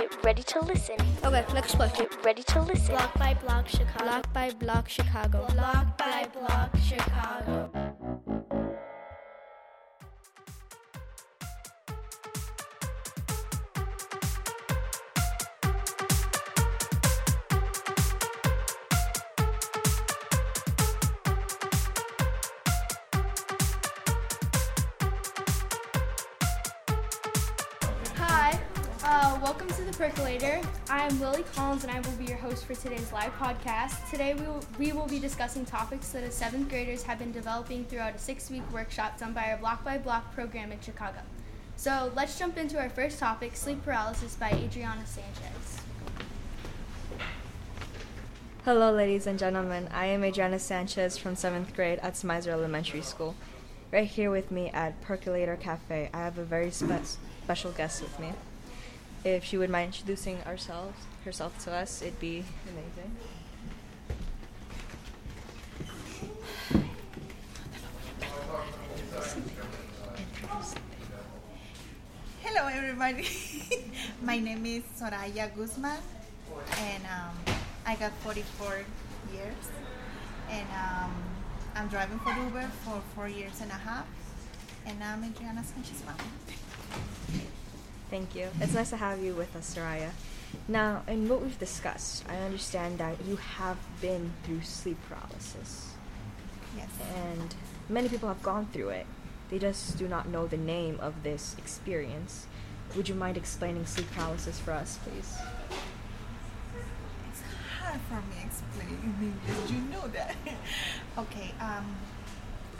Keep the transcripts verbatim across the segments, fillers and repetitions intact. Get ready to listen. Okay, next question. Get ready to listen. Block by block, Chicago. Block by block, Chicago. Block by block, Chicago. Welcome to the Percolator. I'm Lily Collins and I will be your host for today's live podcast. Today we will, we will be discussing topics that as seventh graders have been developing throughout a six-week workshop done by our Block by Block program in Chicago. So let's jump into our first topic, Sleep Paralysis by Adriana Sanchez. Hello ladies and gentlemen, I am Adriana Sanchez from seventh grade at Smyser Elementary School. Right here with me at Percolator Cafe, I have a very spe- special guest with me. If she would mind introducing ourselves, herself to us, it'd be amazing. Hello, everybody. My name is Soraya Guzman, and um, I got forty-four years, and um, I'm driving for Uber for four years and a half, and I'm Adriana Sanchez. Thank you. It's nice to have you with us, Soraya. Now, in what we've discussed, I understand that you have been through sleep paralysis. Yes. And many people have gone through it. They just do not know the name of this experience. Would you mind explaining sleep paralysis for us, please? It's hard for me explaining English. You know that. Okay, um,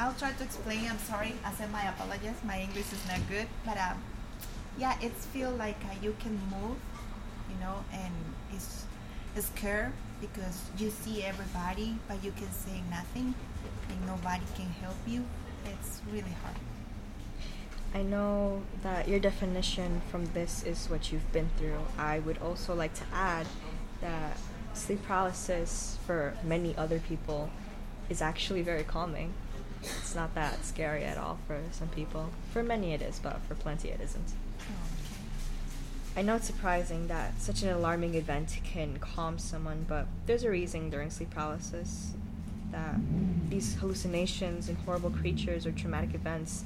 I'll try to explain. I'm sorry. I said my apologies. My English is not good, but... Um, Yeah, it feels like uh, you can move, you know, and it's, it's scary because you see everybody, but you can say nothing, and nobody can help you. It's really hard. I know that your definition from this is what you've been through. I would also like to add that sleep paralysis for many other people is actually very calming. It's not that scary at all for some people. For many it is, but for plenty it isn't. I know it's surprising that such an alarming event can calm someone, but there's a reason during sleep paralysis that these hallucinations and horrible creatures or traumatic events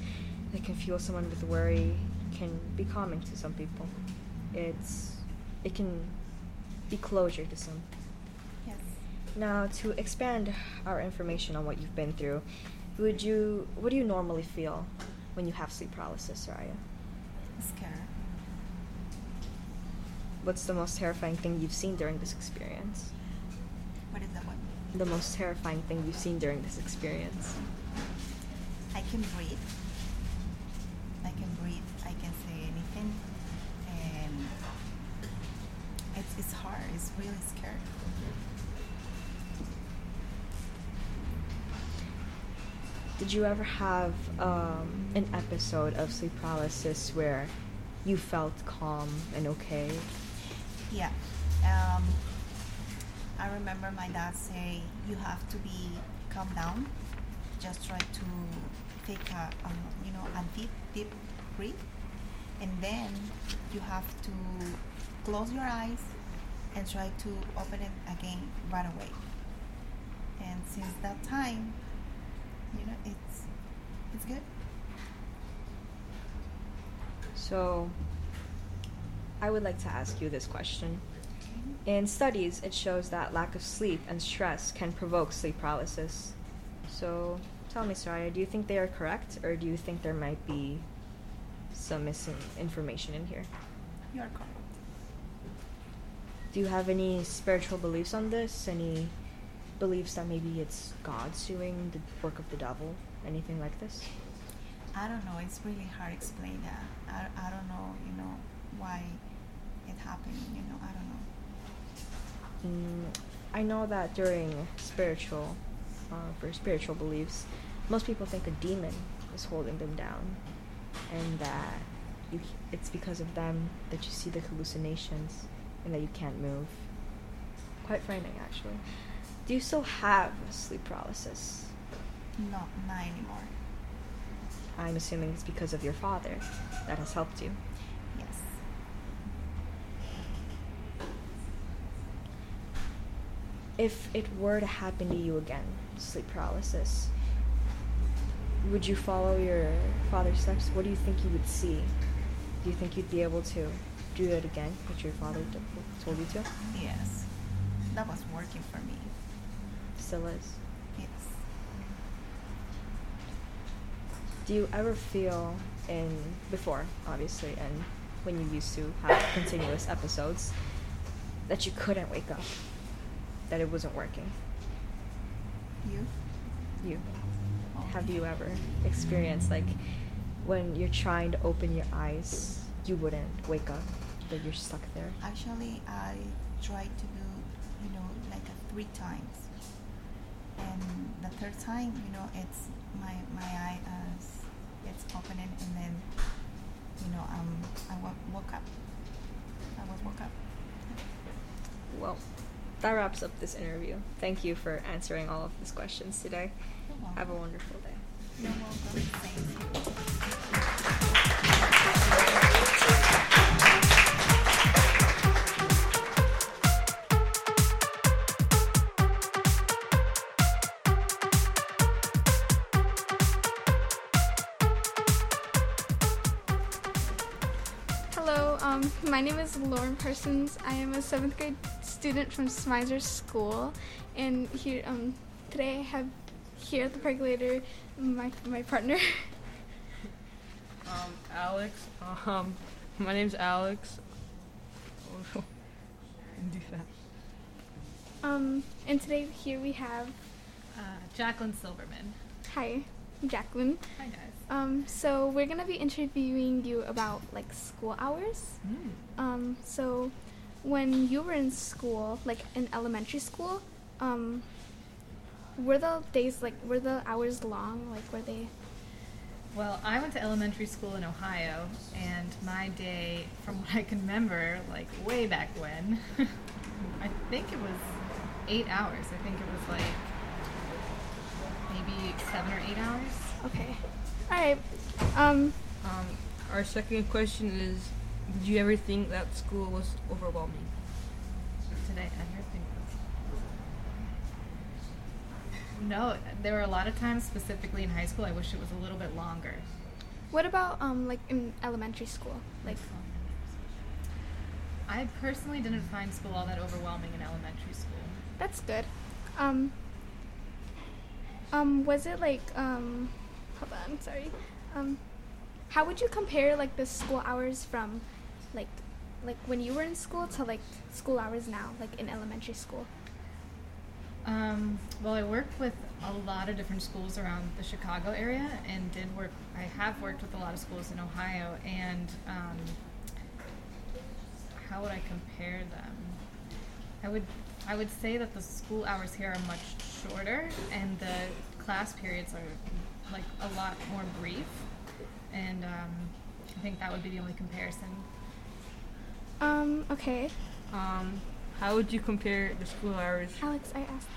that can fuel someone with worry can be calming to some people. It's it can be closure to some. Yes. Now, to expand our information on what you've been through, would you what do you normally feel when you have sleep paralysis, Soraya? Scared. What's the most terrifying thing you've seen during this experience? What is that one? The most terrifying thing you've seen during this experience. I can breathe. I can breathe. I can say anything. And it's, it's hard. It's really scary. Did you ever have um, an episode of sleep paralysis where you felt calm and okay? Yeah, um, I remember my dad say, you have to be calm down, just try to take a, a you know, a deep, deep breath, and then you have to close your eyes and try to open it again right away. And since that time, you know, it's it's good. So, I would like to ask you this question. In studies, it shows that lack of sleep and stress can provoke sleep paralysis. So, tell me, Soraya, do you think they are correct, or do you think there might be some missing information in here? You are correct. Do you have any spiritual beliefs on this? Any beliefs that maybe it's God's doing, the work of the devil, anything like this? I don't know. It's really hard to explain that. I, I don't know, you know, why it happened, you know, I don't know. Mm, I know that during spiritual, uh, for spiritual beliefs, most people think a demon is holding them down and that you, it's because of them that you see the hallucinations and that you can't move. Quite frightening, actually. Do you still have sleep paralysis? No, not anymore. I'm assuming it's because of your father that has helped you. Yes. if it were to happen to you again, sleep paralysis, would you follow your father's steps? What do you think you would see? Do you think you'd be able to do that again, what your father told you to? Yes. That was working for me. Still is? Yes. Do you ever feel in, before, obviously, and when you used to have continuous episodes, that you couldn't wake up, that it wasn't working? You? You. Okay. Have you ever experienced, like, when you're trying to open your eyes, you wouldn't wake up, but you're stuck there? Actually, I tried to do, you know, like a three times. And the third time, you know, it's my my eye is uh, it's opening, and then, you know, um, I w- woke up. I was woke up. Well, that wraps up this interview. Thank you for answering all of these questions today. You're welcome. Have a wonderful day. You're welcome. Thank you. My name is Lauren Parsons. I am a seventh grade student from Smyser School, and here um, today I have here at the Percolator my my partner. um, Alex. Um, my name's Alex. Do that. Um, and today here we have uh, Jacqueline Silverman. Hi, I'm Jacqueline. Hi guys. Um, so we're gonna be interviewing you about like school hours. Mm. Um, so when you were in school, like in elementary school, um, were the days like were the hours long? Like were they? Well, I went to elementary school in Ohio, and my day, from what I can remember, like way back when, I think it was eight hours. I think it was like maybe seven or eight hours. Okay. All right. Um, um, our second question is, did you ever think that school was overwhelming? Did I ever think that? No, there were a lot of times, specifically in high school, I wish it was a little bit longer. What about um, like in elementary school? Like, I personally didn't find school all that overwhelming in elementary school. That's good. Um, um, was it like um? Hold on, sorry. Um, how would you compare like the school hours from, like, like when you were in school to like school hours now, like in elementary school? Um, well, I worked with a lot of different schools around the Chicago area, and did work. I have worked with a lot of schools in Ohio, and um, how would I compare them? I would, I would say that the school hours here are much shorter, and the class periods are like a lot more brief, and um, I think that would be the only comparison. Um, okay. Um, how would you compare the school hours? Alex, I asked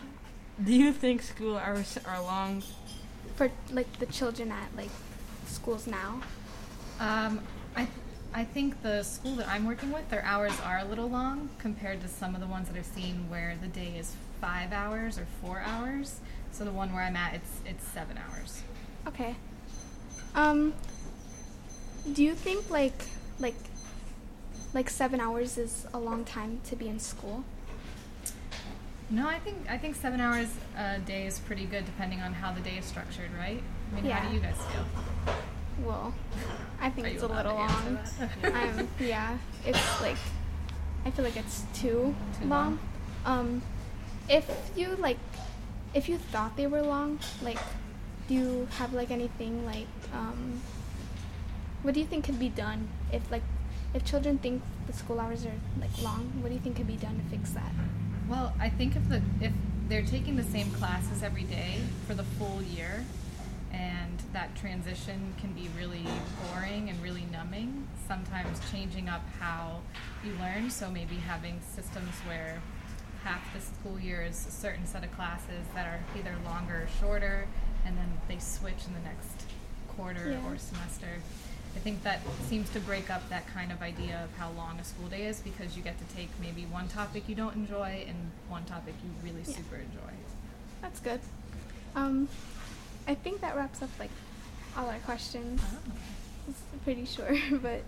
that. Do you think school hours are long? For, like, the children at, like, schools now? Um, I th- I think the school that I'm working with, their hours are a little long compared to some of the ones that I've seen where the day is five hours or four hours. So the one where I'm at, it's it's seven hours. Okay. Um, do you think like like like seven hours is a long time to be in school? No, I think I think seven hours a day is pretty good, depending on how the day is structured, right? I mean, yeah. How do you guys feel? Well, I think Are it's a little long. um, yeah, it's like I feel like it's too, too long. long. Um, if you like, if you thought they were long, like, do you have like anything like, um, what do you think could be done if like, if children think the school hours are like long? What do you think could be done to fix that? Well, I think if the if they're taking the same classes every day for the full year, and that transition can be really boring and really numbing, sometimes changing up how you learn, so maybe having systems where half the school year is a certain set of classes that are either longer or shorter, and then they switch in the next quarter yeah. or semester. I think that seems to break up that kind of idea of how long a school day is, because you get to take maybe one topic you don't enjoy and one topic you really yeah. super enjoy. That's good. Um, I think that wraps up like all our questions. Oh. I'm pretty sure, but...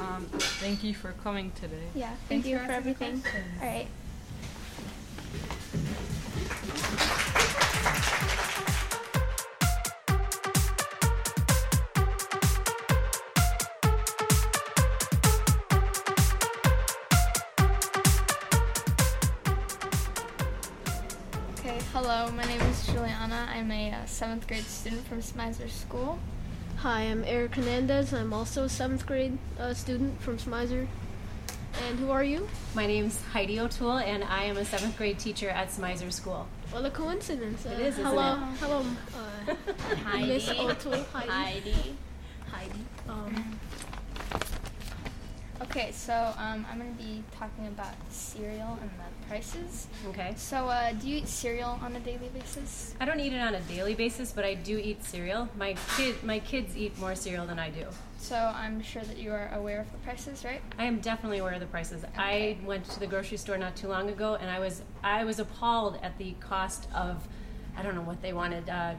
Um, thank you for coming today. Yeah, thank Thanks you for, for everything. All right. Okay, hello, my name is Juliana. I'm a uh, seventh grade student from Smyser School. Hi, I'm Eric Hernandez. I'm also a seventh grade uh, student from Smyser. And who are you? My name's Heidi O'Toole, and I am a seventh grade teacher at Smyser School. What a coincidence. Uh, it is, isn't hello, it? Hello, hello, uh, Heidi. Miss O'Toole, Heidi. Heidi. Heidi. Um. Okay, so um, I'm going to be talking about cereal and the prices. Okay. So uh, do you eat cereal on a daily basis? I don't eat it on a daily basis, but I do eat cereal. My kid, my kids eat more cereal than I do. So I'm sure that you are aware of the prices, right? I am definitely aware of the prices. Okay. I went to the grocery store not too long ago, and I was I was appalled at the cost of, I don't know what they wanted, uh,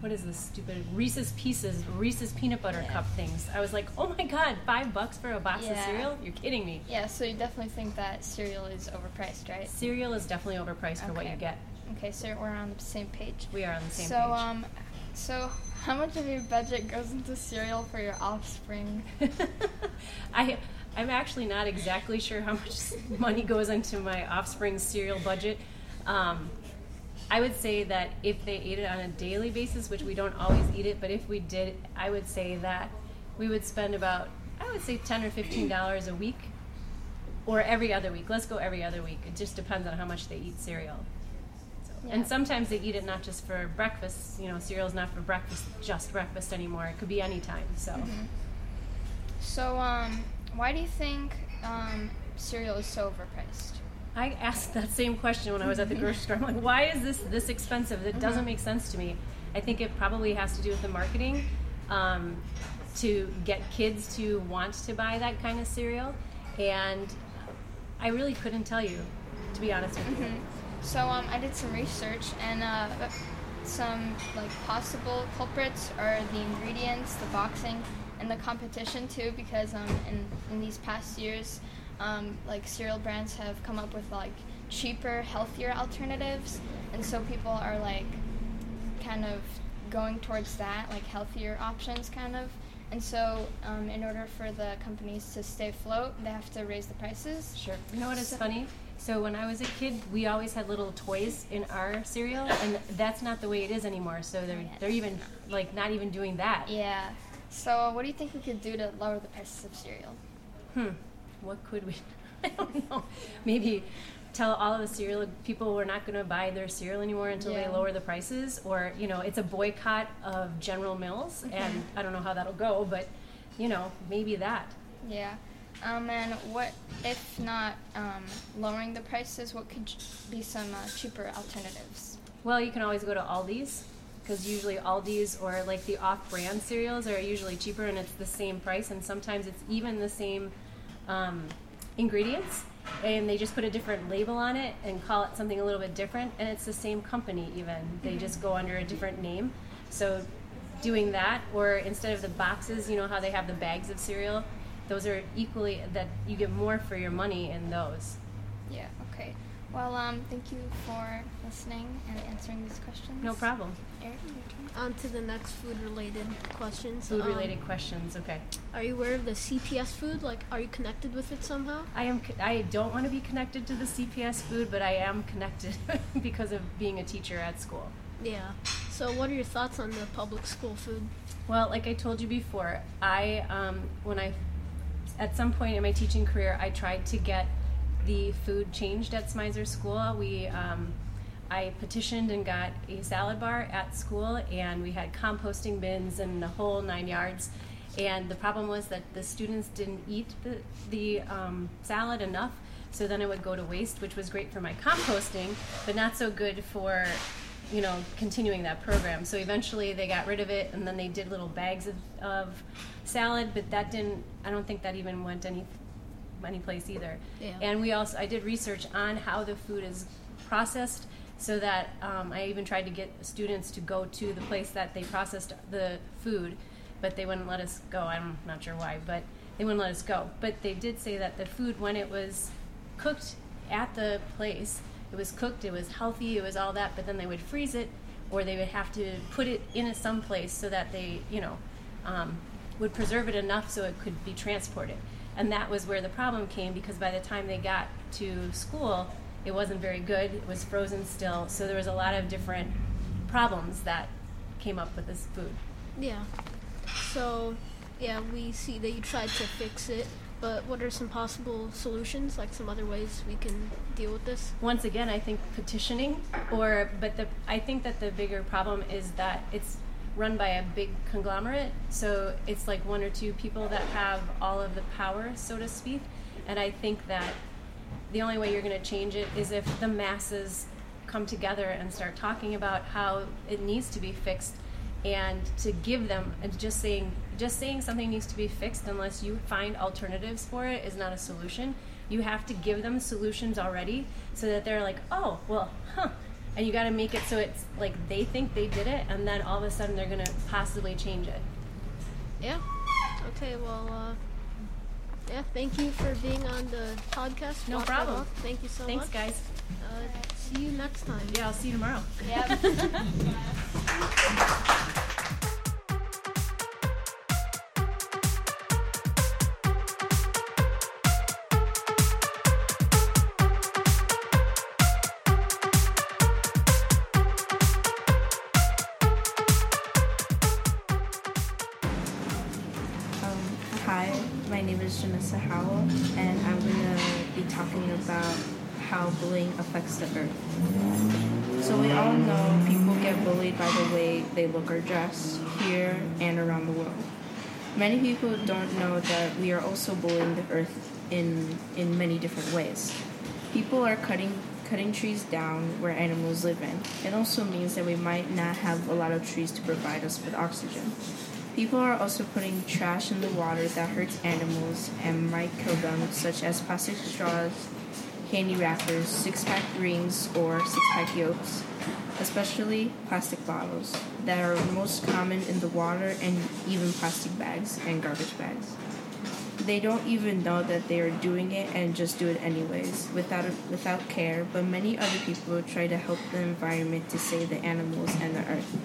what is this stupid Reese's Pieces, Reese's peanut butter yeah. cup things. I was like, oh my god, five bucks for a box yeah. of cereal? You're kidding me. Yeah, so you definitely think that cereal is overpriced, right? Cereal is definitely overpriced okay. for what you get. Okay, so we're on the same page. We are on the same so, page. So, um, so how much of your budget goes into cereal for your offspring? I, I'm actually not exactly sure how much money goes into my offspring's cereal budget. Um... I would say that if they ate it on a daily basis, which we don't always eat it, but if we did, I would say that we would spend about, I would say ten dollars or fifteen dollars a week, or every other week. Let's go every other week. It just depends on how much they eat cereal. So, yeah. And sometimes they eat it not just for breakfast. You know, cereal's not for breakfast, just breakfast anymore. It could be any time, so. Mm-hmm. So, um, why do you think um, cereal is so overpriced? I asked that same question when I was at the grocery store. I'm like, why is this this expensive? It doesn't make sense to me. I think it probably has to do with the marketing um, to get kids to want to buy that kind of cereal. And I really couldn't tell you, to be honest with you. Mm-hmm. So um, I did some research, and uh, some like possible culprits are the ingredients, the boxing, and the competition too, because um, in, in these past years, Um, like cereal brands have come up with like cheaper, healthier alternatives, and so people are like kind of going towards that, like healthier options kind of, and so um, in order for the companies to stay afloat, they have to raise the prices. Sure. You know what is so funny? So when I was a kid, we always had little toys in our cereal, and that's not the way it is anymore, so they're, yes. they're even like not even doing that. Yeah. So what do you think we could do to lower the prices of cereal? Hmm. What could we do? I don't know. Maybe tell all of the cereal people we're not going to buy their cereal anymore until yeah. they lower the prices, or, you know, it's a boycott of General Mills, mm-hmm. and I don't know how that'll go, but, you know, maybe that. Yeah. Um, and what, if not um, lowering the prices, what could be some uh, cheaper alternatives? Well, you can always go to Aldi's, because usually Aldi's or, like, the off-brand cereals are usually cheaper, and it's the same price, and sometimes it's even the same Um, ingredients, and they just put a different label on it and call it something a little bit different, and it's the same company even. They mm-hmm. just go under a different name. So doing that, or instead of the boxes, you know how they have the bags of cereal? Those are equally, that you get more for your money in those. Yeah, okay. Well, um, thank you for listening and answering these questions. No problem. Eric, your turn. On to the next food-related questions. Food-related um, questions, okay. Are you aware of the C P S food? Like, are you connected with it somehow? I am. I don't want to be connected to the C P S food, but I am connected because of being a teacher at school. Yeah. So what are your thoughts on the public school food? Well, like I told you before, I um, when I, at some point in my teaching career, I tried to get the food changed at Smyser School. We, um, I petitioned and got a salad bar at school, and we had composting bins and the whole nine yards. And the problem was that the students didn't eat the, the um, salad enough, so then it would go to waste, which was great for my composting, but not so good for you know, continuing that program. So eventually they got rid of it, and then they did little bags of, of salad, but that didn't, I don't think that even went any any place either. Yeah. And we also, I did research on how the food is processed, so that um, I even tried to get students to go to the place that they processed the food, but they wouldn't let us go. I'm not sure why, but they wouldn't let us go. But they did say that the food, when it was cooked at the place, it was cooked, it was healthy, it was all that, but then they would freeze it, or they would have to put it in some place so that they, you know, um, would preserve it enough so it could be transported. And that was where the problem came, because by the time they got to school, it wasn't very good, it was frozen still, so there was a lot of different problems that came up with this food. Yeah, so, yeah, we see that you tried to fix it. But what are some possible solutions, like some other ways we can deal with this? Once again, I think petitioning, or but the I think that the bigger problem is that it's run by a big conglomerate, so it's like one or two people that have all of the power, so to speak, and I think that the only way you're going to change it is if the masses come together and start talking about how it needs to be fixed, and to give them, and just saying just saying something needs to be fixed unless you find alternatives for it is not a solution. You have to give them solutions already so that they're like, oh, well, huh. And you got to make it so it's like they think they did it, and then all of a sudden they're going to possibly change it. Yeah. Okay, well, uh, yeah, thank you for being on the podcast. No Walk problem. Thank you so Thanks, much. Thanks, guys. Uh, see you next time. Yeah, I'll see you tomorrow. Yeah. Janessa Howell, and I'm going to be talking about how bullying affects the earth. So we all know people get bullied by the way they look or dress here and around the world. Many people don't know that we are also bullying the earth in in many different ways. People are cutting cutting trees down where animals live in. It also means that we might not have a lot of trees to provide us with oxygen. People are also putting trash in the water that hurts animals and might kill them, such as plastic straws, candy wrappers, six-pack rings, or six-pack yolks, especially plastic bottles that are most common in the water, and even plastic bags and garbage bags. They don't even know that they are doing it and just do it anyways, without without care, but many other people try to help the environment to save the animals and the earth.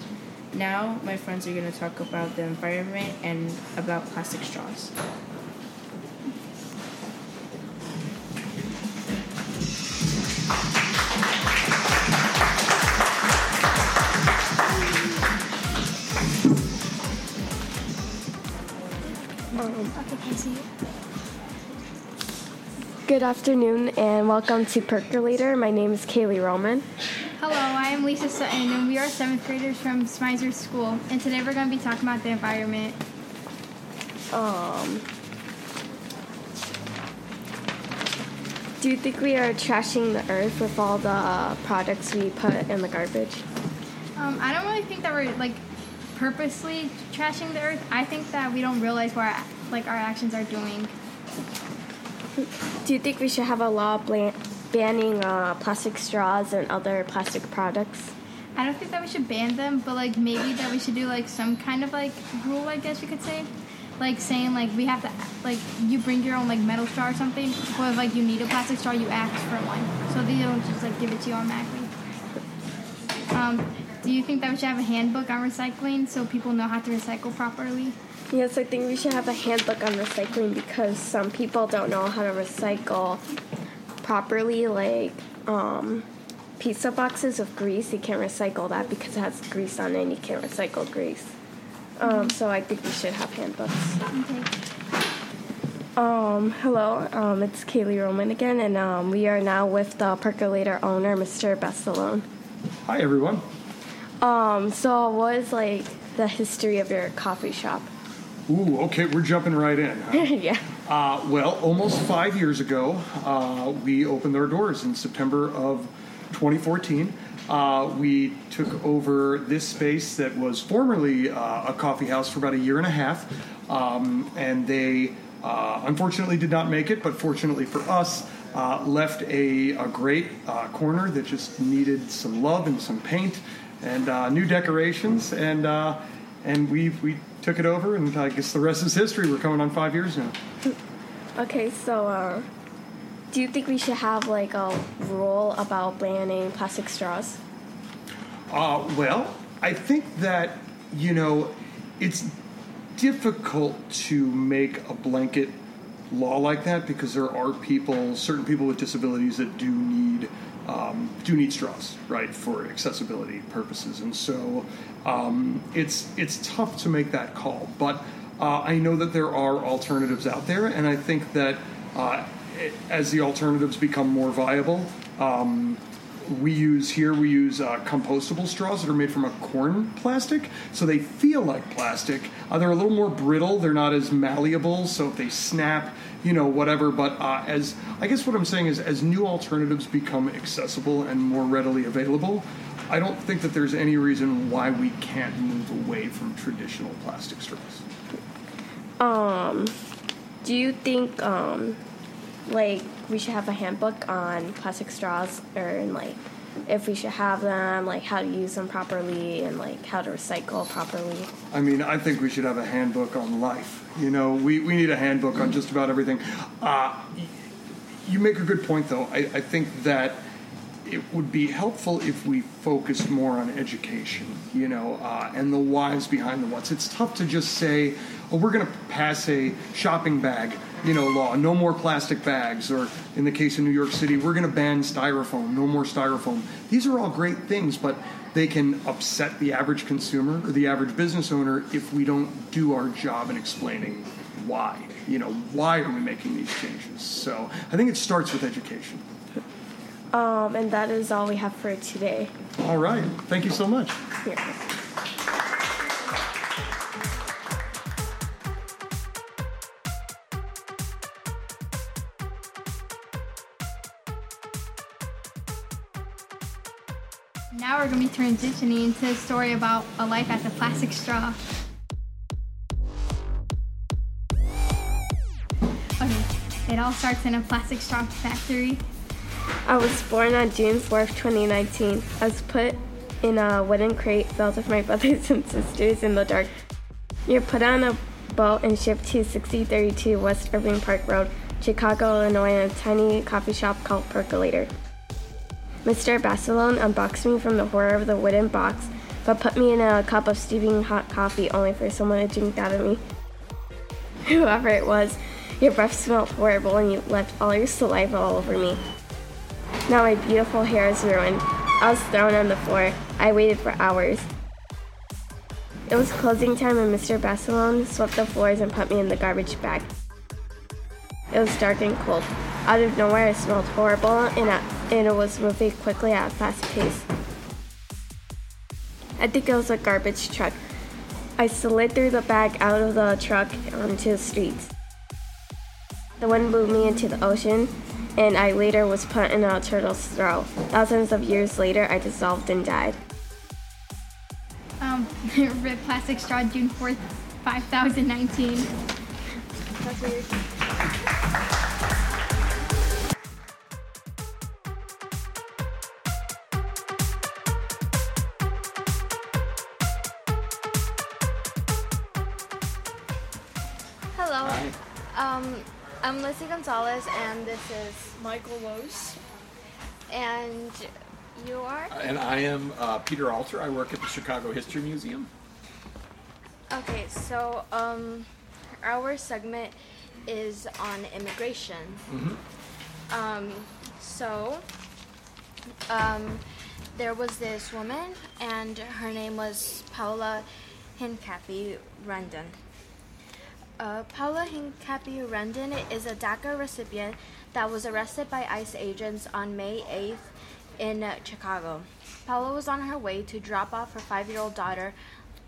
Now, my friends are going to talk about the environment and about plastic straws. Um, good afternoon and welcome to Percolator. My name is Kaylee Roman. Hello, I am Lisa Sutton, and we are seventh graders from Smyser School, and today we're going to be talking about the environment. Um, do you think we are trashing the earth with all the uh, products we put in the garbage? Um, I don't really think that we're like purposely trashing the earth. I think that we don't realize what our, like our actions are doing. Do you think we should have a law blank? Banning uh, plastic straws and other plastic products? I don't think that we should ban them, but like maybe that we should do like some kind of like rule, I guess you could say, like saying like we have to like you bring your own like metal straw or something, or if like you need a plastic straw, you ask for one, so they don't just like give it to you automatically. Um, do you think that we should have a handbook on recycling so people know how to recycle properly? Yes, I think we should have a handbook on recycling because some people don't know how to recycle properly, like um, pizza boxes with grease. You can't recycle that because it has grease on it and you can't recycle grease. Um, mm-hmm. So I think we should have handbooks. Okay. Um, hello, um, it's Kaylee Roman again, and um, we are now with the Percolator owner, Mister Bestalone. Hi, everyone. Um, so what is, like, the history of your coffee shop? Ooh, okay, we're jumping right in. Huh? Yeah. Uh, well, almost five years ago, uh, we opened our doors in September of twenty fourteen Uh, we took over this space that was formerly uh, a coffee house for about a year and a half, um, and they uh, unfortunately did not make it, but fortunately for us, uh, left a, a great uh, corner that just needed some love and some paint and uh, new decorations, and uh, and we we took it over, and I guess the rest is history. We're coming on five years now. Okay, so... Uh... Do you think we should have, like, a rule about banning plastic straws? Uh, well, I think that, you know, it's difficult to make a blanket law like that because there are people, certain people with disabilities that do need um, do need straws, right, for accessibility purposes. And so um, it's, it's tough to make that call. But uh, I know that there are alternatives out there, and I think that... Uh, as the alternatives become more viable, um, we use here, we use uh, compostable straws that are made from a corn plastic, so they feel like plastic. Uh, they're a little more brittle. They're not as malleable, so if they snap, you know, whatever. But uh, as I guess what I'm saying is as new alternatives become accessible and more readily available, I don't think that there's any reason why we can't move away from traditional plastic straws. Um, do you think... Um Like, we should have a handbook on plastic straws, or, like, if we should have them, like, how to use them properly, and, like, how to recycle properly. I mean, I think we should have a handbook on life. You know, we, we need a handbook on just about everything. Uh, you make a good point, though. I, I think that it would be helpful if we focused more on education, you know, uh, and the whys behind the whats. It's tough to just say, oh, we're going to pass a shopping bag, you know, law, no more plastic bags, or in the case of New York City, we're going to ban styrofoam, no more styrofoam. These are all great things, but they can upset the average consumer or the average business owner if we don't do our job in explaining why, you know, why are we making these changes? So I think it starts with education. Um, and that is all we have for today. All right. Thank you so much. Yeah. Now we're going to be transitioning into a story about a life at the plastic straw. Okay, it all starts in a plastic straw factory. I was born on June fourth, twenty nineteen. I was put in a wooden crate filled with my brothers and sisters in the dark. You're put on a boat and shipped to sixty thirty-two West Irving Park Road, Chicago, Illinois, in a tiny coffee shop called Percolator. Mister Bestalone unboxed me from the horror of the wooden box, but put me in a cup of steaming hot coffee only for someone to drink out of me. Whoever it was, your breath smelled horrible and you left all your saliva all over me. Now my beautiful hair is ruined. I was thrown on the floor. I waited for hours. It was closing time and Mister Bestalone swept the floors and put me in the garbage bag. It was dark and cold. Out of nowhere, I smelled horrible and, at, and it was moving quickly at a fast pace. I think it was a garbage truck. I slid through the bag out of the truck onto the streets. The wind blew me into the ocean, and I later was put in a turtle's throat. Thousands of years later, I dissolved and died. Um, R I P Plastic Straw, June fourth, five thousand nineteen. That's weird. Hello. Hi. Um, I'm Lizzie Gonzalez, and this is Michael Loos. And you are? And I am uh, Peter Alter. I work at the Chicago History Museum. Okay, so um, our segment is on immigration. Mm-hmm. Um, so um, there was this woman, and her name was Paola Hincapie Rendon. Uh, Paola Hincapie Rendon is a DACA recipient that was arrested by ICE agents on May eighth in uh, Chicago. Paola was on her way to drop off her five-year-old daughter,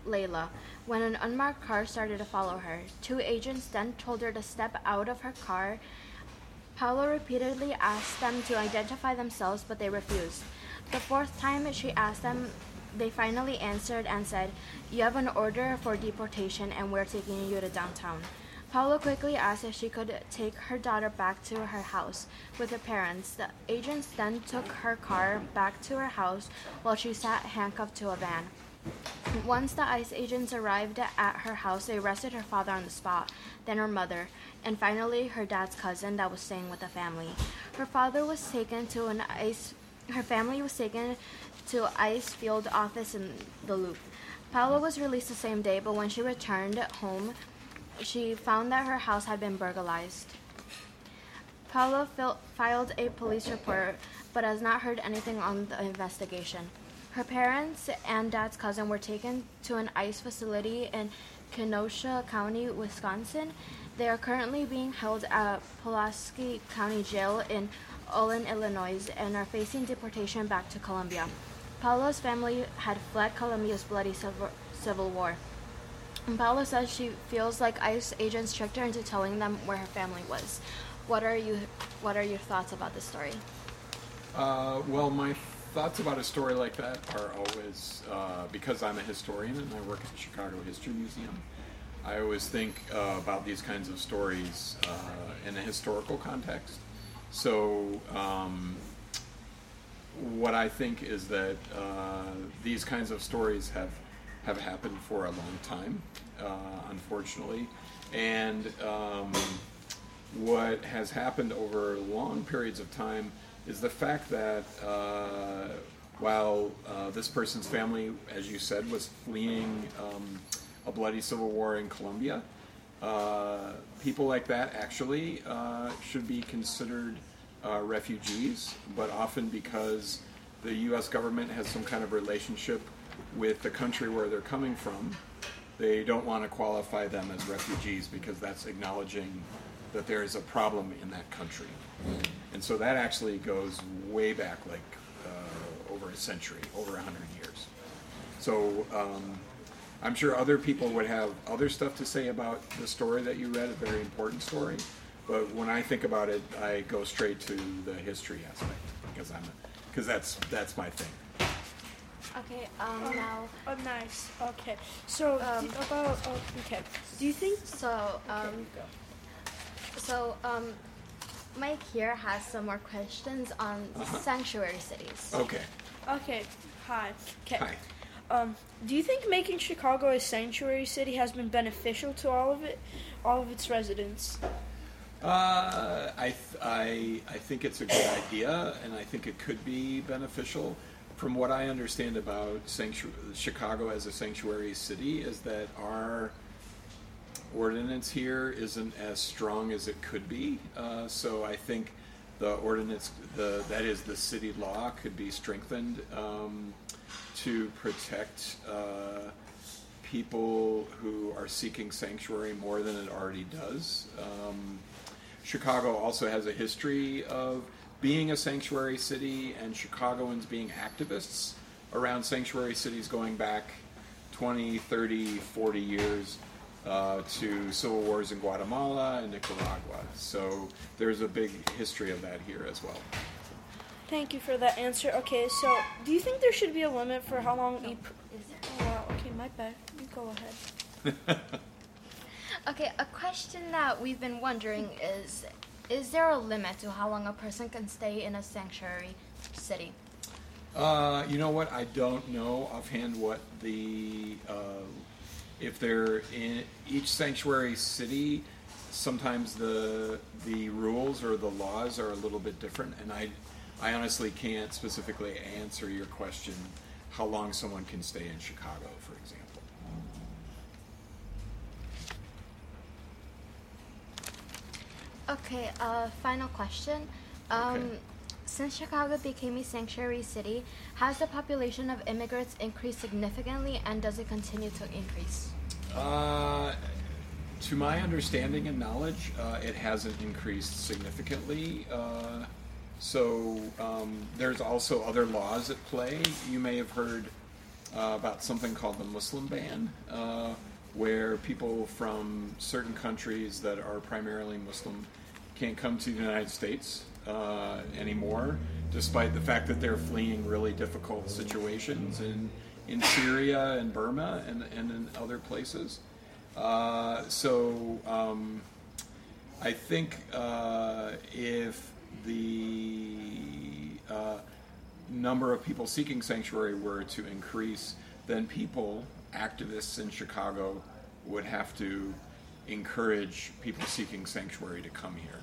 Layla, when an unmarked car started to follow her. Two agents then told her to step out of her car Paola repeatedly asked them to identify themselves, but they refused. The fourth time she asked them, they finally answered and said, "You have an order for deportation and we're taking you to downtown." Paola quickly asked if she could take her daughter back to her house with her parents. The agents then took her car back to her house while she sat handcuffed to a van. Once the ICE agents arrived at her house, they arrested her father on the spot, then her mother, and finally her dad's cousin that was staying with the family. Her father was taken to an ICE, her family was taken to ICE field office in the Loop. Paola was released the same day, but when she returned home, she found that her house had been burglarized. Paola fil- filed a police report, but has not heard anything on the investigation. Her parents and dad's cousin were taken to an ICE facility in Kenosha County, Wisconsin. They are currently being held at Pulaski County Jail in Olin, Illinois, and are facing deportation back to Colombia. Paola's family had fled Colombia's bloody civil war. And Paola says she feels like ICE agents tricked her into telling them where her family was. What are you? What are your thoughts about this story? Uh, well, my thoughts about a story like that are always, uh, because I'm a historian and I work at the Chicago History Museum, I always think uh, about these kinds of stories uh, in a historical context. So um, what I think is that uh, these kinds of stories have have happened for a long time, uh, unfortunately. And um, what has happened over long periods of time is the fact that uh, while uh, this person's family, as you said, was fleeing um, a bloody civil war in Colombia, uh, people like that actually uh, should be considered uh, refugees, but often because the U S government has some kind of relationship with the country where they're coming from, they don't want to qualify them as refugees because that's acknowledging that there is a problem in that country. And so that actually goes way back, like uh, over a century, over one hundred years. So um, I'm sure other people would have other stuff to say about the story that you read, a very important story. But when I think about it, I go straight to the history aspect because I'm, because that's that's my thing. Okay, um, oh, now... Oh, nice. Okay. So, um, do, about... Oh, okay. Do you think... So, um... Okay, so, um, Mike here has some more questions on uh-huh. sanctuary cities. Okay. Okay. Hi. Okay. Hi. Um, do you think making Chicago a sanctuary city has been beneficial to all of it, all of its residents? Uh, I, th- I, I think it's a good idea, and I think it could be beneficial. From what I understand about sanctu- Chicago as a sanctuary city is that our ordinance here isn't as strong as it could be. Uh, so I think the ordinance, the, that is the city law, could be strengthened um, to protect uh, people who are seeking sanctuary more than it already does. Um, Chicago also has a history of being a sanctuary city and Chicagoans being activists around sanctuary cities going back twenty, thirty, forty years uh, to civil wars in Guatemala and Nicaragua. So there's a big history of that here as well. Thank you for that answer. Okay, so do you think there should be a limit for how long no. each... Oh, wow, okay, my bad. You go ahead. Okay, a question that we've been wondering is... Is there a limit to how long a person can stay in a sanctuary city? Uh, you know what? I don't know offhand what the uh, if they're in each sanctuary city. Sometimes the the rules or the laws are a little bit different, and I I honestly can't specifically answer your question how long someone can stay in Chicago, for example. Okay, uh, final question. Um, okay. Since Chicago became a sanctuary city, has the population of immigrants increased significantly, and does it continue to increase? Uh, to my understanding and knowledge, uh, it hasn't increased significantly. Uh, so um, there's also other laws at play. You may have heard uh, about something called the Muslim ban, uh, where people from certain countries that are primarily Muslim can't come to the United States uh, anymore, despite the fact that they're fleeing really difficult situations in, in Syria and Burma and, and in other places. Uh, so um, I think uh, if the uh, number of people seeking sanctuary were to increase, then people, activists in Chicago, would have to encourage people seeking sanctuary to come here,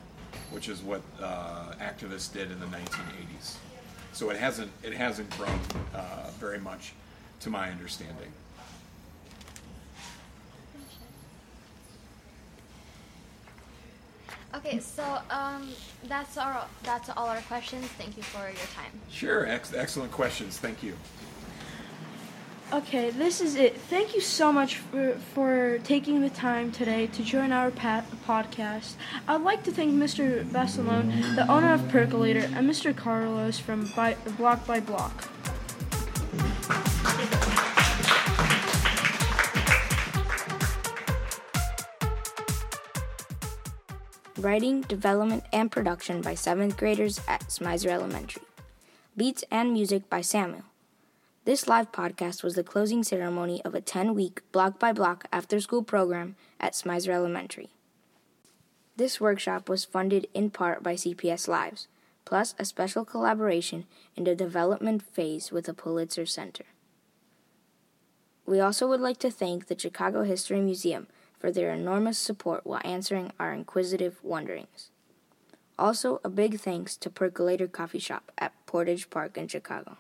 which is what uh, activists did in the nineteen eighties. So it hasn't it hasn't grown uh, very much, to my understanding. Okay, so um, that's our that's all our questions. Thank you for your time. Sure, ex- excellent questions. Thank you. Okay, this is it. Thank you so much for, for taking the time today to join our pa- podcast. I'd like to thank Mister Bestalone, the owner of Percolator, and Mister Carlos from by, Block by Block. Writing, development, and production by seventh graders at Smyser Elementary. Beats and music by Samuel. This live podcast was the closing ceremony of a ten-week block-by-block after-school program at Smyser Elementary. This workshop was funded in part by C P S Lives, plus a special collaboration in the development phase with the Pulitzer Center. We also would like to thank the Chicago History Museum for their enormous support while answering our inquisitive wonderings. Also, a big thanks to Percolator Coffee Shop at Portage Park in Chicago.